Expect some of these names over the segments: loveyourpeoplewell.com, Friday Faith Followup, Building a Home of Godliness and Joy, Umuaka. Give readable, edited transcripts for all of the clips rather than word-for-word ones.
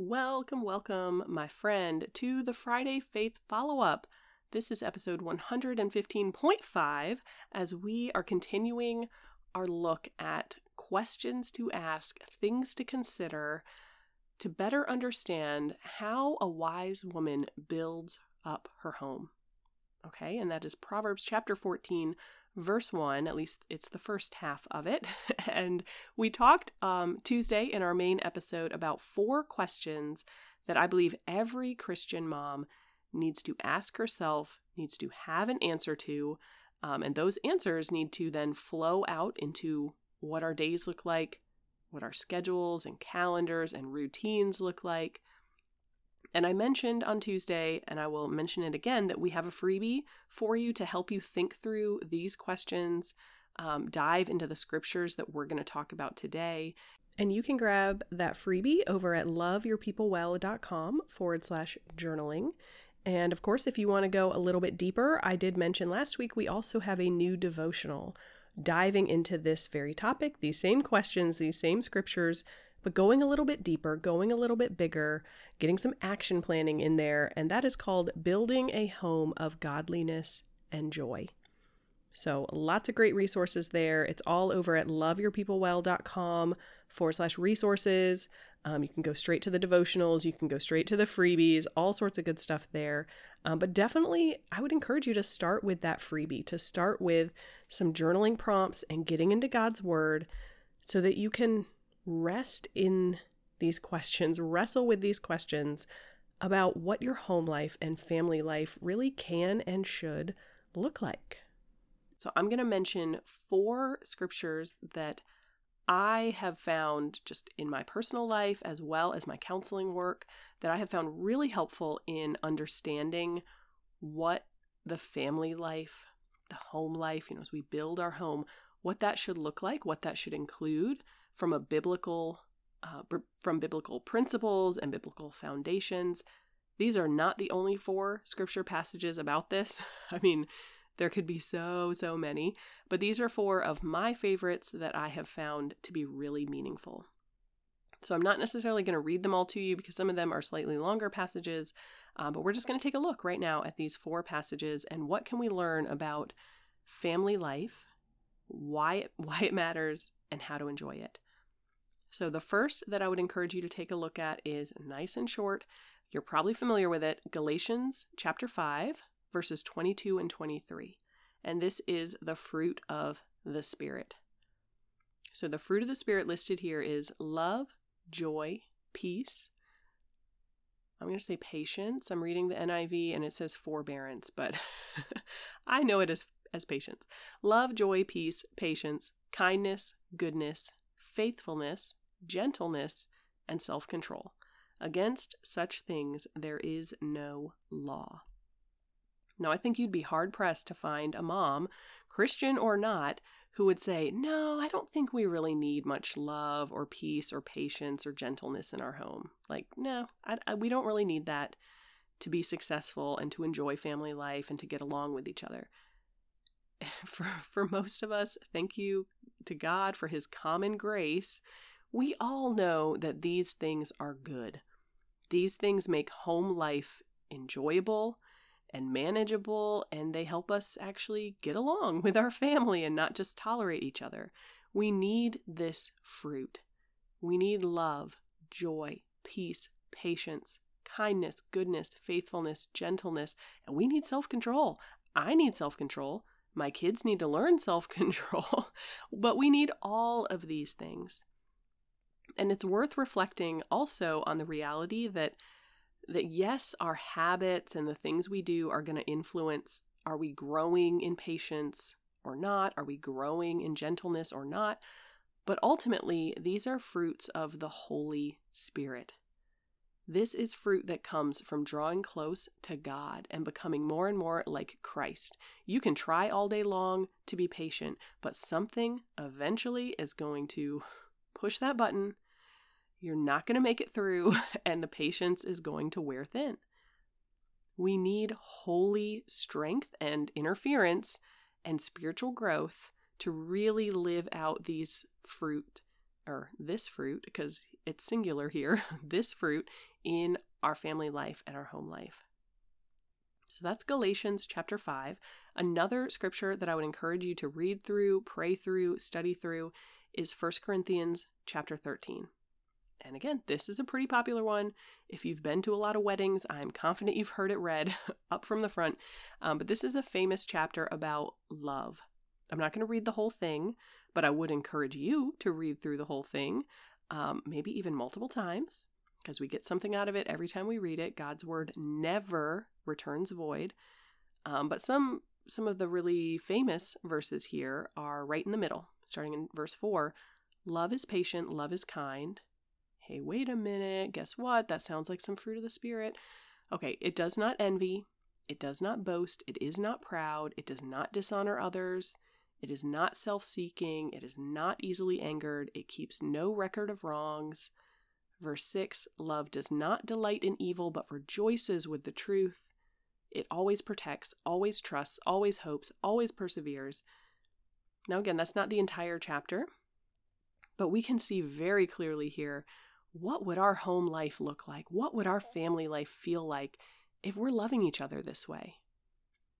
Welcome, my friend, to the Friday Faith Follow-Up. This is episode 115.5, as we are continuing our look at questions to ask, things to consider, to better understand how a wise woman builds up her home. Okay, and that is Proverbs chapter 14, verse 1, at least it's the first half of it. And we talked Tuesday in our main episode about four questions that I believe every Christian mom needs to ask herself, needs to have an answer to, and those answers need to then flow out into what our days look like, what our schedules and calendars and routines look like. And I mentioned on Tuesday, and I will mention it again, that we have a freebie for you to help you think through these questions, dive into the scriptures that we're going to talk about today. And you can grab that freebie over at loveyourpeoplewell.com/journaling. And of course, if you want to go a little bit deeper, I did mention last week, we also have a new devotional diving into this very topic, these same questions, these same scriptures, but going a little bit deeper, going a little bit bigger, getting some action planning in there, and that is called Building a Home of Godliness and Joy. So lots of great resources there. It's all over at loveyourpeoplewell.com /resources. You can go straight to the devotionals. You can go straight to the freebies, all sorts of good stuff there. But definitely, I would encourage you to start with that freebie, to start with some journaling prompts and getting into God's Word so that you can rest in these questions, wrestle with these questions about what your home life and family life really can and should look like. So I'm going to mention four scriptures that I have found just in my personal life as well as my counseling work that I have found really helpful in understanding what the family life, the home life, as we build our home, what that should look like, what that should include from a biblical, from biblical principles and biblical foundations. These are not the only four scripture passages about this. I mean, there could be so many, but these are four of my favorites that I have found to be really meaningful. So I'm not necessarily going to read them all to you because some of them are slightly longer passages, but we're just going to take a look right now at these four passages and what can we learn about family life, why it matters, and how to enjoy it. So the first that I would encourage you to take a look at is nice and short. You're probably familiar with it, Galatians chapter 5. Verses 22 and 23. And this is the fruit of the Spirit. So the fruit of the Spirit listed here is love, joy, peace. I'm going to say patience. I'm reading the NIV and it says forbearance, but I know it as patience. Love, joy, peace, patience, kindness, goodness, faithfulness, gentleness, and self-control. Against such things there is no law. Now, I think you'd be hard-pressed to find a mom, Christian or not, who would say, no, I don't think we really need much love or peace or patience or gentleness in our home. Like, no, we don't really need that to be successful and to enjoy family life and to get along with each other. For most of us, thank you to God for His common grace. We all know that these things are good. These things make home life enjoyable and manageable, and they help us actually get along with our family and not just tolerate each other. We need this fruit. We need love, joy, peace, patience, kindness, goodness, faithfulness, gentleness, and we need self-control. I need self-control. My kids need to learn self-control, but we need all of these things. And it's worth reflecting also on the reality that yes, our habits and the things we do are going to influence, are we growing in patience or not? Are we growing in gentleness or not? But ultimately, these are fruits of the Holy Spirit. This is fruit that comes from drawing close to God and becoming more and more like Christ. You can try all day long to be patient, but something eventually is going to push that button. You're not going to make it through, and the patience is going to wear thin. We need holy strength and interference and spiritual growth to really live out these fruit, or this fruit, because it's singular here, this fruit in our family life and our home life. So that's Galatians chapter 5. Another scripture that I would encourage you to read through, pray through, study through is 1 Corinthians chapter 13. And again, this is a pretty popular one. If you've been to a lot of weddings, I'm confident you've heard it read up from the front. But this is a famous chapter about love. I'm not going to read the whole thing, but I would encourage you to read through the whole thing, maybe even multiple times, because we get something out of it every time we read it. God's word never returns void. But some of the really famous verses here are right in the middle, starting in verse 4. Love is patient, love is kind. Hey, wait a minute. Guess what? That sounds like some fruit of the Spirit. Okay, it does not envy. It does not boast. It is not proud. It does not dishonor others. It is not self-seeking. It is not easily angered. It keeps no record of wrongs. Verse 6, love does not delight in evil, but rejoices with the truth. It always protects, always trusts, always hopes, always perseveres. Now again, that's not the entire chapter, but we can see very clearly here, what would our home life look like? What would our family life feel like if we're loving each other this way?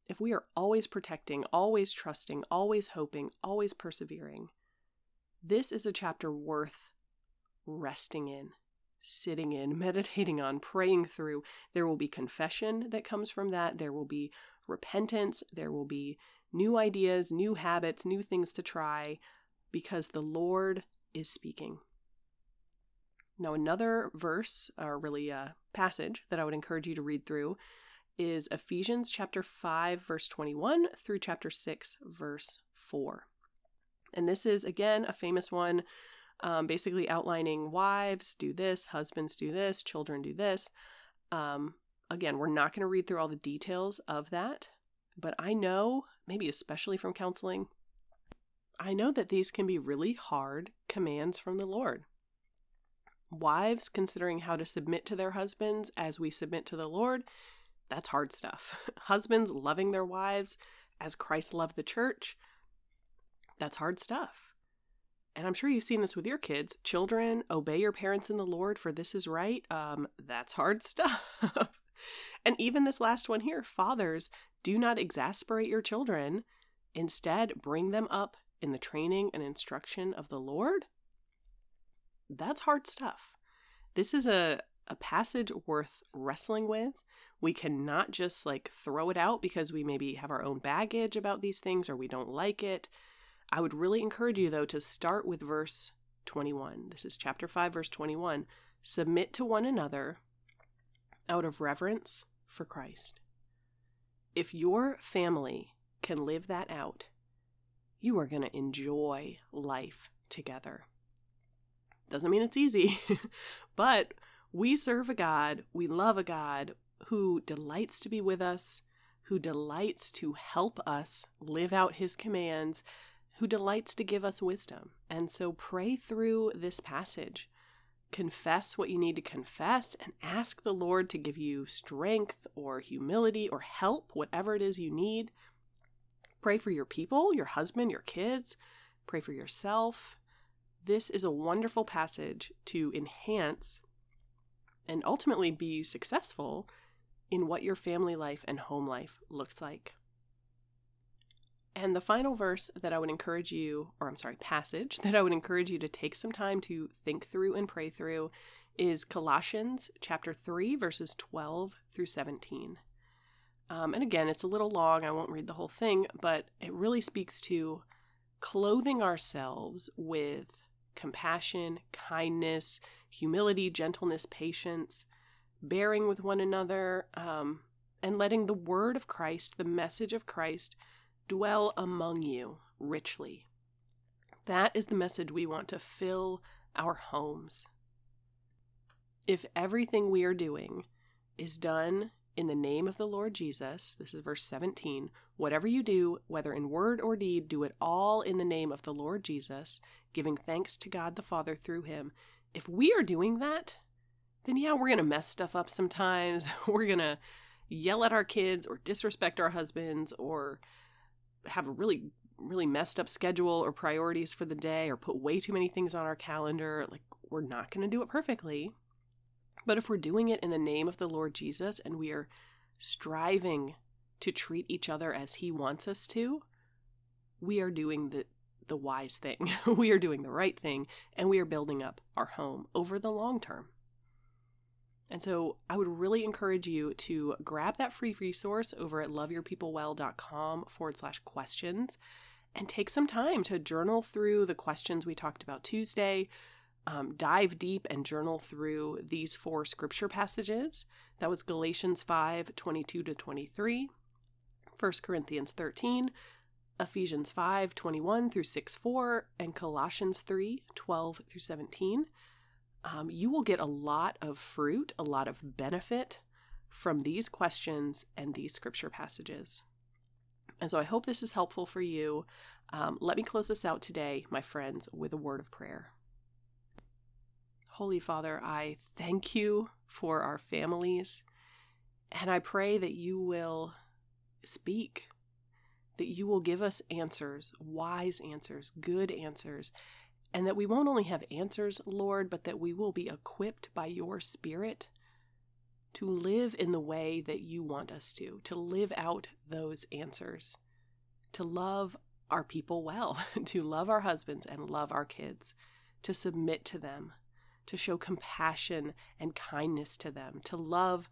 If we are always protecting, always trusting, always hoping, always persevering, this is a chapter worth resting in, sitting in, meditating on, praying through. There will be confession that comes from that. There will be repentance. There will be new ideas, new habits, new things to try, because the Lord is speaking. Now, another verse, or really a passage that I would encourage you to read through is Ephesians chapter 5, verse 21 through chapter 6, verse 4. And this is, again, a famous one, basically outlining wives do this, husbands do this, children do this. Again, we're not going to read through all the details of that, but I know, maybe especially from counseling, I know that these can be really hard commands from the Lord. Wives considering how to submit to their husbands as we submit to the Lord, that's hard stuff. Husbands loving their wives as Christ loved the church, that's hard stuff. And I'm sure you've seen this with your kids. Children, obey your parents in the Lord, for this is right. That's hard stuff. And even this last one here, fathers, do not exasperate your children. Instead, bring them up in the training and instruction of the Lord. That's hard stuff. This is a passage worth wrestling with. We cannot just like throw it out because we maybe have our own baggage about these things or we don't like it. I would really encourage you though to start with verse 21. This is chapter 5, verse 21. Submit to one another out of reverence for Christ. If your family can live that out, you are going to enjoy life together. Doesn't mean it's easy, but we serve a God, we love a God who delights to be with us, who delights to help us live out his commands, who delights to give us wisdom. And so pray through this passage. Confess what you need to confess and ask the Lord to give you strength or humility or help, whatever it is you need. Pray for your people, your husband, your kids. Pray for yourself. This is a wonderful passage to enhance and ultimately be successful in what your family life and home life looks like. And the final verse that I would encourage you, or I'm sorry, passage that I would encourage you to take some time to think through and pray through is Colossians chapter 3, verses 12 through 17. And again, it's a little long. I won't read the whole thing, but it really speaks to clothing ourselves with compassion, kindness, humility, gentleness, patience, bearing with one another, and letting the word of Christ, the message of Christ, dwell among you richly. That is the message we want to fill our homes. If everything we are doing is done in the name of the Lord Jesus, this is verse 17, whatever you do, whether in word or deed, do it all in the name of the Lord Jesus, giving thanks to God the Father through him. If we are doing that, then yeah, we're going to mess stuff up sometimes. We're going to yell at our kids or disrespect our husbands or have a really, really messed up schedule or priorities for the day or put way too many things on our calendar. Like, we're not going to do it perfectly. But if we're doing it in the name of the Lord Jesus and we are striving to treat each other as he wants us to, we are doing the wise thing. We are doing the right thing, and we are building up our home over the long term. And so I would really encourage you to grab that free resource over at loveyourpeoplewell.com/questions and take some time to journal through the questions we talked about Tuesday. Dive deep and journal through these 4 scripture passages. That was Galatians 5:22-23, 1 Corinthians 13, Ephesians 5:21-6:4, and Colossians 3:12-17. You will get a lot of fruit, a lot of benefit from these questions and these scripture passages. And so I hope this is helpful for you. Let me close this out today, my friends, with a word of prayer. Holy Father, I thank you for our families, and I pray that you will speak, that you will give us answers, wise answers, good answers, and that we won't only have answers, Lord, but that we will be equipped by your Spirit to live in the way that you want us to live out those answers, to love our people well, to love our husbands and love our kids, to submit to them, to show compassion and kindness to them, to love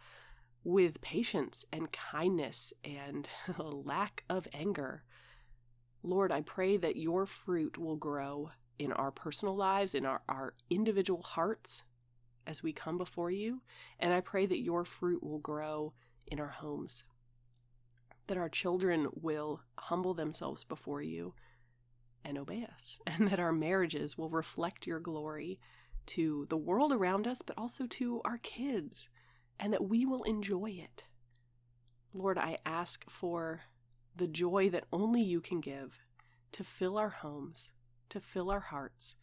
with patience and kindness and lack of anger. Lord, I pray that your fruit will grow in our personal lives, in our individual hearts as we come before you. And I pray that your fruit will grow in our homes, that our children will humble themselves before you and obey us, and that our marriages will reflect your glory to the world around us, but also to our kids, and that we will enjoy it. Lord, I ask for the joy that only you can give to fill our homes, to fill our hearts,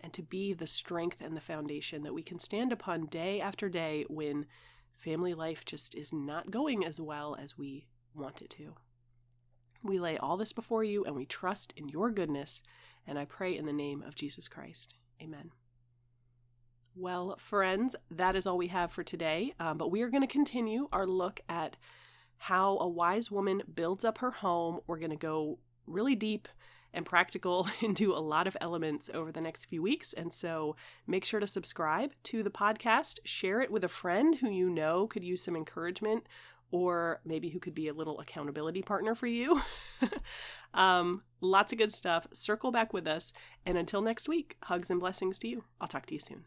and to be the strength and the foundation that we can stand upon day after day when family life just is not going as well as we want it to. We lay all this before you, and we trust in your goodness, and I pray in the name of Jesus Christ. Amen. Well, friends, that is all we have for today, but we are going to continue our look at how a wise woman builds up her home. We're going to go really deep and practical into a lot of elements over the next few weeks, and so make sure to subscribe to the podcast, share it with a friend who you know could use some encouragement, or maybe who could be a little accountability partner for you. Lots of good stuff. Circle back with us, and until next week, hugs and blessings to you. I'll talk to you soon.